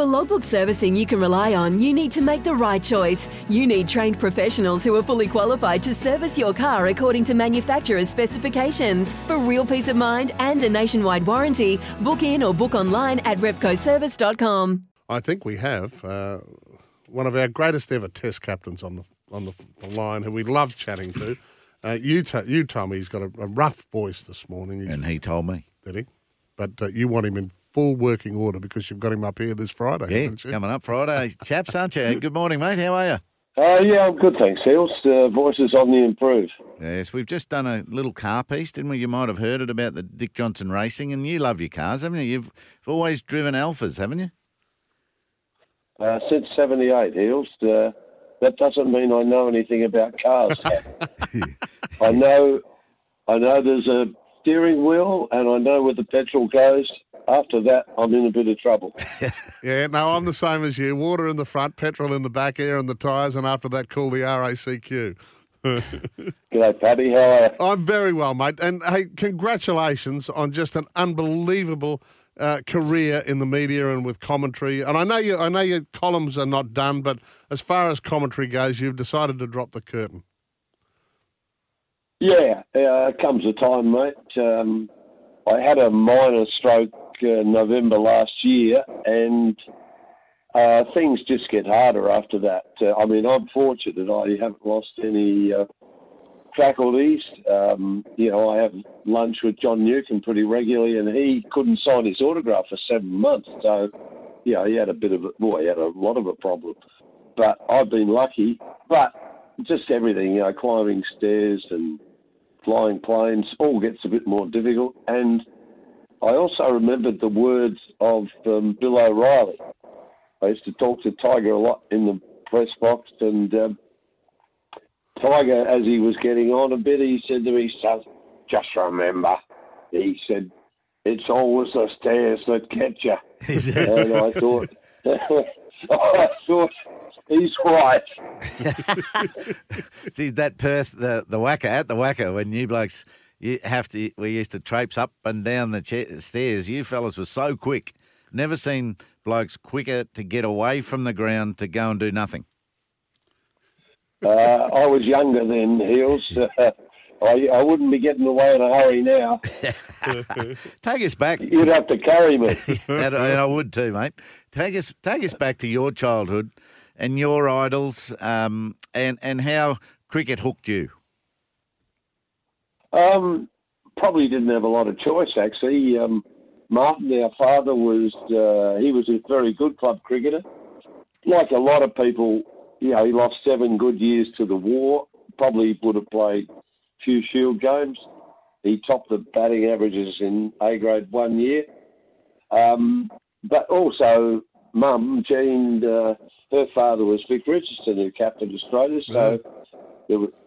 For logbook servicing you can rely on, you need to make the right choice. You need trained professionals who are fully qualified to service your car according to manufacturer's specifications. For real peace of mind and a nationwide warranty, book in or book online at repcoservice.com. I think we have one of our greatest ever test captains on the line who we love chatting to. You told me he's got a rough voice this morning. And he told me. Did he? But you want him in full working order because you've got him up here this Friday. Yeah, haven't you? Coming up Friday. Chaps, aren't you? Good morning, mate. How are you? Yeah, I'm good, thanks, Heels. Voices on the improve. Yes, we've just done a little car piece, didn't we? You might have heard it about the Dick Johnson Racing, and you love your cars, haven't you? You've always driven Alphas, haven't you? Since 78, Heels. That doesn't mean I know anything about cars. I know there's a steering wheel, and I know where the petrol goes. After that, I'm in a bit of trouble. Yeah, no, I'm the same as you. Water in the front, petrol in the back, air in the tyres, and after that, call the RACQ. G'day, Paddy. How are you? I'm very well, mate. And, hey, congratulations on just an unbelievable career in the media and with commentary. And I know your columns are not done, but as far as commentary goes, you've decided to drop the curtain. Yeah, comes a time, mate. I had a minor stroke November last year, and things just get harder after that. I mean, I'm fortunate I haven't lost any faculties. I have lunch with John Newcombe pretty regularly, and he couldn't sign his autograph for 7 months. So, yeah, he had a lot of a problem. But I've been lucky. But just everything, climbing stairs and flying planes, all gets a bit more difficult. And I also remembered the words of Bill O'Reilly. I used to talk to Tiger a lot in the press box, and Tiger, as he was getting on a bit, he said to me, "Son, just remember," he said, "it's always the stairs that get you." And I thought, he's right. See, that Perth, the whacker, when you blokes... We used to traipse up and down the stairs. You fellas were so quick. Never seen blokes quicker to get away from the ground to go and do nothing. I was younger then, Heels. I wouldn't be getting away in a hurry now. Take us back. You'd have to carry me. And I would too, mate. Take us back to your childhood and your idols, and how cricket hooked you. Probably didn't have a lot of choice, actually. Martin, our father, was a very good club cricketer. Like a lot of people, he lost 7 good years to the war. Probably would have played a few Shield games. He topped the batting averages in A grade one year. But also, Mum, Jean, her father was Vic Richardson, who captained Australia, so... Mm-hmm.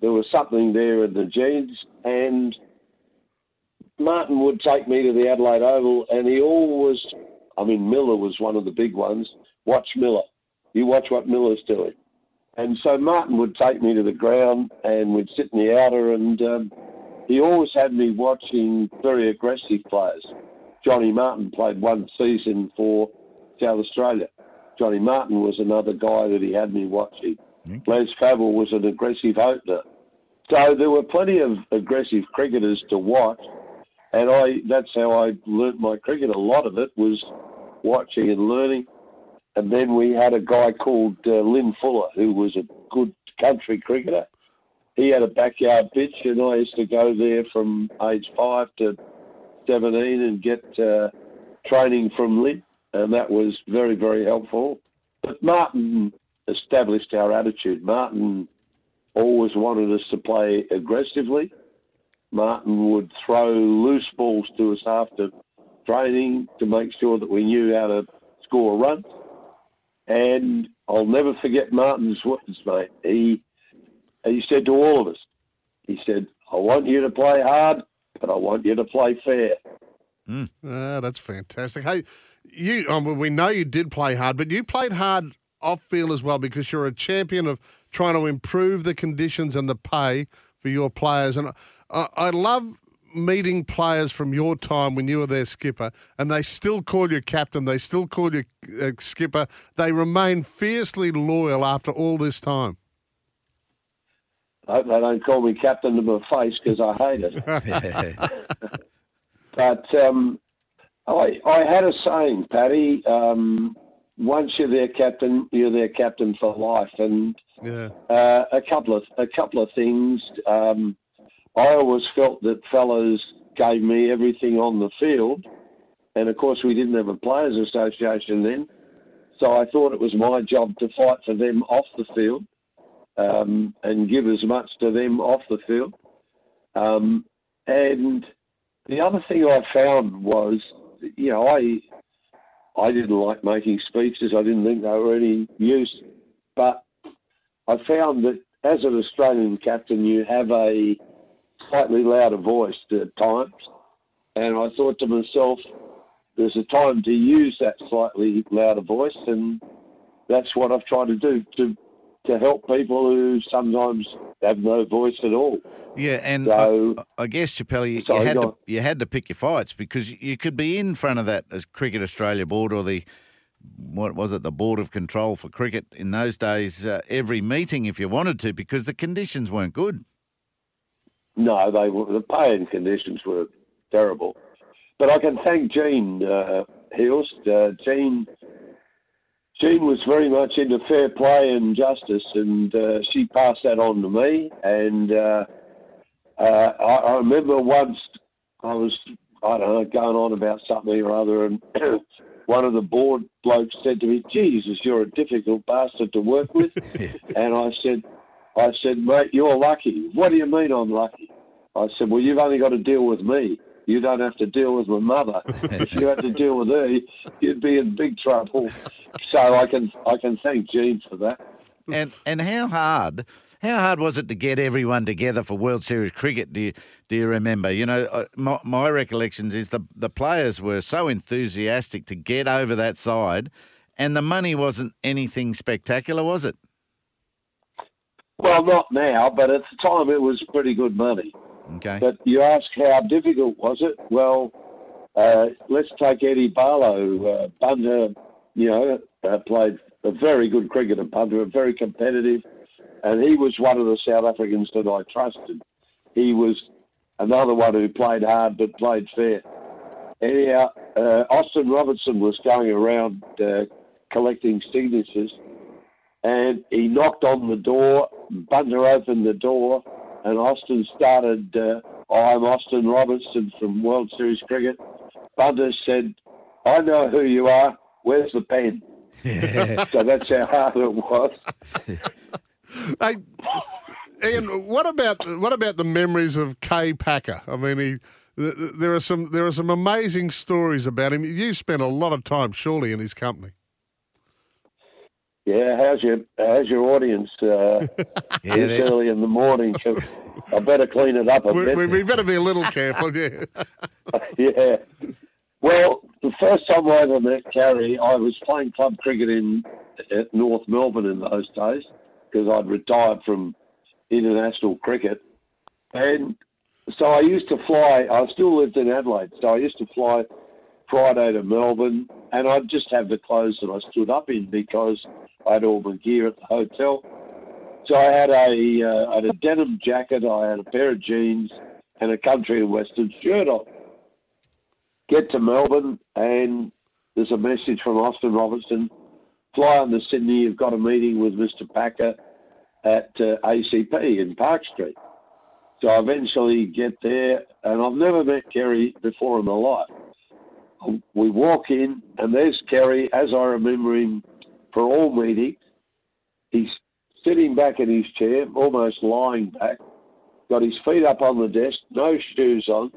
There was something there in the genes, and Martin would take me to the Adelaide Oval, and he always, Miller was one of the big ones. Watch Miller. You watch what Miller's doing. And so Martin would take me to the ground, and we'd sit in the outer, and he always had me watching very aggressive players. Johnny Martin played 1 season for South Australia. Johnny Martin was another guy that he had me watching. Les Cabell was an aggressive opener. So there were plenty of aggressive cricketers to watch, and that's how I learnt my cricket. A lot of it was watching and learning. And then we had a guy called Lynn Fuller, who was a good country cricketer. He had a backyard pitch, and I used to go there from age 5 to 17 and get training from Lynn, and that was very, very helpful. But Martin established our attitude. Martin always wanted us to play aggressively. Martin would throw loose balls to us after training to make sure that we knew how to score a run. And I'll never forget Martin's words, mate. He said to all of us, he said, "I want you to play hard, but I want you to play fair." That's fantastic. Hey, we know you did play hard, but you played hard off field as well, because you're a champion of trying to improve the conditions and the pay for your players. And I love meeting players from your time when you were their skipper, and they still call you captain, they still call you skipper, they remain fiercely loyal after all this time? I hope they don't call me captain to my face because I hate it. But I had a saying, Paddy, once you're their captain, you're their captain for life. And a couple of things. I always felt that fellas gave me everything on the field. And, of course, we didn't have a players' association then. So I thought it was my job to fight for them off the field and give as much to them off the field. And the other thing I found was, you know, I didn't like making speeches. I didn't think they were any use. But I found that as an Australian captain, you have a slightly louder voice at times. And I thought to myself, there's a time to use that slightly louder voice. And that's what I've tried to do, to help people who sometimes have no voice at all. Yeah, and so, I guess, Chappell, you had to pick your fights because you could be in front of that Cricket Australia board or the, what was it, the Board of Control for Cricket in those days, every meeting if you wanted to, because the conditions weren't good. No, the pay and conditions were terrible. But I can thank Gene Healst. Gene was very much into fair play and justice, and she passed that on to me. And I remember once I was, I don't know, going on about something or other, and one of the board blokes said to me, "Jesus, you're a difficult bastard to work with." And I said, "Mate, you're lucky." "What do you mean I'm lucky?" I said, "Well, you've only got to deal with me. You don't have to deal with my mother. If you had to deal with her, you'd be in big trouble." So I can thank Gene for that. And how hard was it to get everyone together for World Series cricket? Do you remember? You know, my recollections is the players were so enthusiastic to get over that side, and the money wasn't anything spectacular, was it? Well, not now, but at the time it was pretty good money. Okay. But you ask how difficult was it? Well, let's take Eddie Barlow, punter, you know, played a very good cricketer, punter, very competitive, and he was one of the South Africans that I trusted. He was another one who played hard but played fair. Anyhow, Austin Robertson was going around collecting signatures, and he knocked on the door, Bunter opened the door, and Austin started, "I'm Austin Robertson from World Series Cricket." Bunter said, "I know who you are, where's the pen?" Yeah. So that's how hard it was. Hey, Ian, what about the memories of Kerry Packer? I mean, there are some amazing stories about him. You spent a lot of time, surely, in his company. Yeah, how's your audience? It's early in the morning. I better clean it up a bit. We better be a little careful, yeah. Yeah. Well, the first time I ever met Kerry, I was playing club cricket at North Melbourne in those days because I'd retired from international cricket. And so I used to fly. I still lived in Adelaide, so I used to fly Friday to Melbourne, and I'd just have the clothes that I stood up in because I had all my gear at the hotel. So I had a denim jacket, I had a pair of jeans, and a country and western shirt on. Get to Melbourne, and there's a message from Austin Robertson: "Fly on to Sydney, you've got a meeting with Mr. Packer at ACP in Park Street." So I eventually get there, and I've never met Kerry before in my life. We walk in, and there's Kerry, as I remember him for all meetings. He's sitting back in his chair, almost lying back, got his feet up on the desk, no shoes on,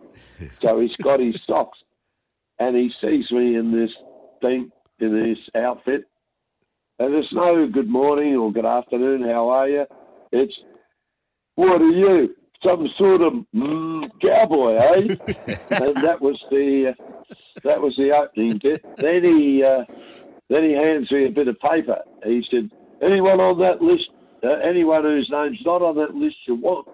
so he's got his socks. And he sees me in this thing, in this outfit, and there's no "good morning" or "good afternoon, how are you?" It's, "What are you? Some sort of cowboy, eh?" And that was the opening bit. Then he hands me a bit of paper. He said, "Anyone on that list? Anyone whose name's not on that list you want?"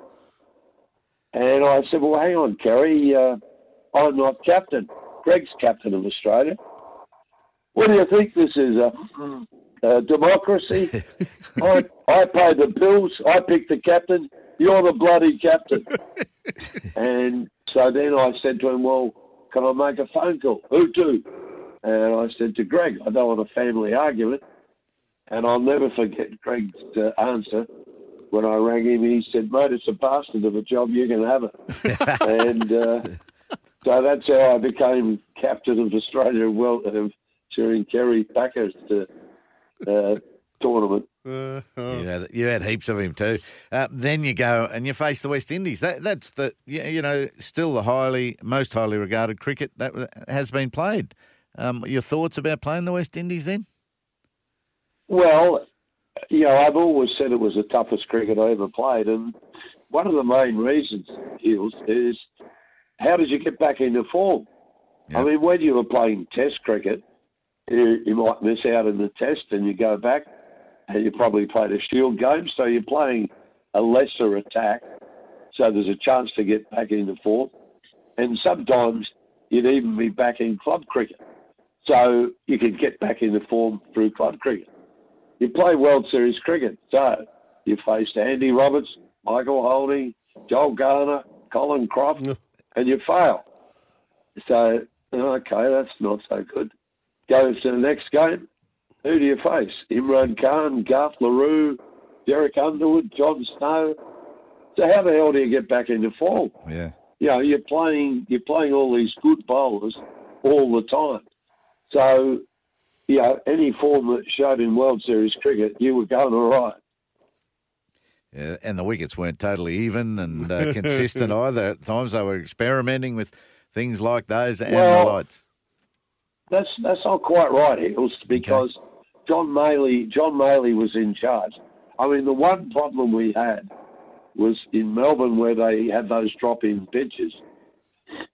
And I said, well, hang on, Kerry, I'm not captain. Greg's captain of Australia. What do you think this is, a democracy? I pay the bills. I pick the captain. You're the bloody captain. And so then I said to him, well, can I make a phone call? Who to? And I said to Greg, I don't want a family argument. And I'll never forget Greg's answer. When I rang him, he said, mate, it's a bastard of a job. You can have it. And so that's how I became captain of Australia during Kerry Packer's tournament. You had heaps of him too. Then you go and you face the West Indies. That's the still the most highly regarded cricket that has been played. Your thoughts about playing the West Indies then? Well, I've always said it was the toughest cricket I ever played, and one of the main reasons is how did you get back into form? Yep. I mean, when you were playing Test cricket, you might miss out in the Test, and you go back, and you probably played a Shield game, so you're playing a lesser attack, so there's a chance to get back into form, and sometimes you'd even be back in club cricket, so you could get back into form through club cricket. You play World Series cricket, so you faced Andy Roberts, Michael Holding, Joel Garner, Colin Croft, and you fail. So, okay, that's not so good. Go to the next game, who do you face? Imran Khan, Garth LaRue, Derek Underwood, John Snow. So how the hell do you get back into form? Yeah. You're playing all these good bowlers all the time. So... any form that showed in World Series cricket, you were going all right. Yeah, and the wickets weren't totally even and consistent either. At times they were experimenting with things like those and the lights. That's not quite right, Hills, because John Maley was in charge. I mean, the one problem we had was in Melbourne where they had those drop-in pitches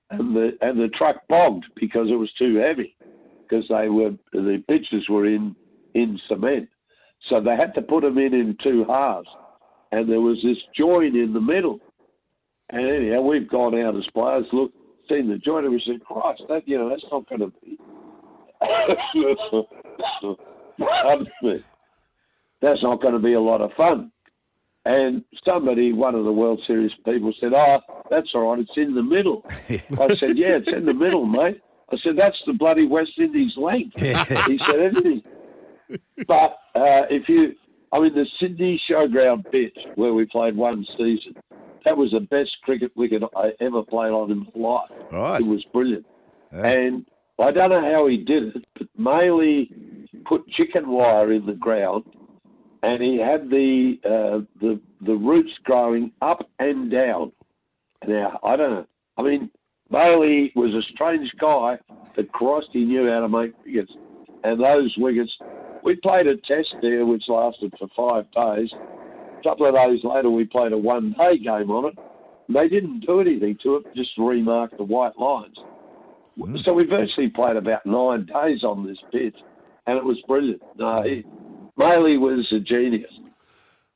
and the truck bogged because it was too heavy. Because the pitches were in cement. So they had to put them in two halves. And there was this joint in the middle. And anyhow, we've gone out as players, seen the joint, and we said, Christ, that, that's not going to be... that's not going to be a lot of fun. And one of the World Series people said, that's all right, it's in the middle. I said, yeah, it's in the middle, mate. I said, that's the bloody West Indies length. Yeah. He said, everything. But the Sydney Showground pitch where we played one season, that was the best cricket wicket I ever played on in my life. Right. It was brilliant. Yeah. And I don't know how he did it, but Maley put chicken wire in the ground and he had the roots growing up and down. Now, I don't know. I mean... Bailey was a strange guy, but Christ, he knew how to make wickets. And those wickets, we played a test there which lasted for 5 days. A couple of days later, we played a one-day game on it. And they didn't do anything to it, just remarked the white lines. So we virtually played about 9 days on this pitch, and it was brilliant. No, Bailey was a genius.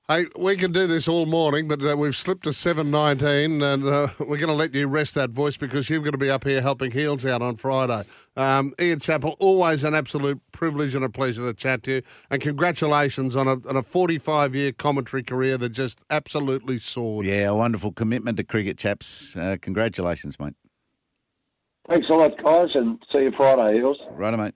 Hey, we can do this all morning, but we've slipped to 7:19, and we're going to let you rest that voice because you're going to be up here helping Heels out on Friday. Ian Chappell, always an absolute privilege and a pleasure to chat to you, and congratulations on a 45-year commentary career that just absolutely soared. Yeah, a wonderful commitment to cricket, chaps. Congratulations, mate. Thanks a lot, guys, and see you Friday, Heels. Righto, mate.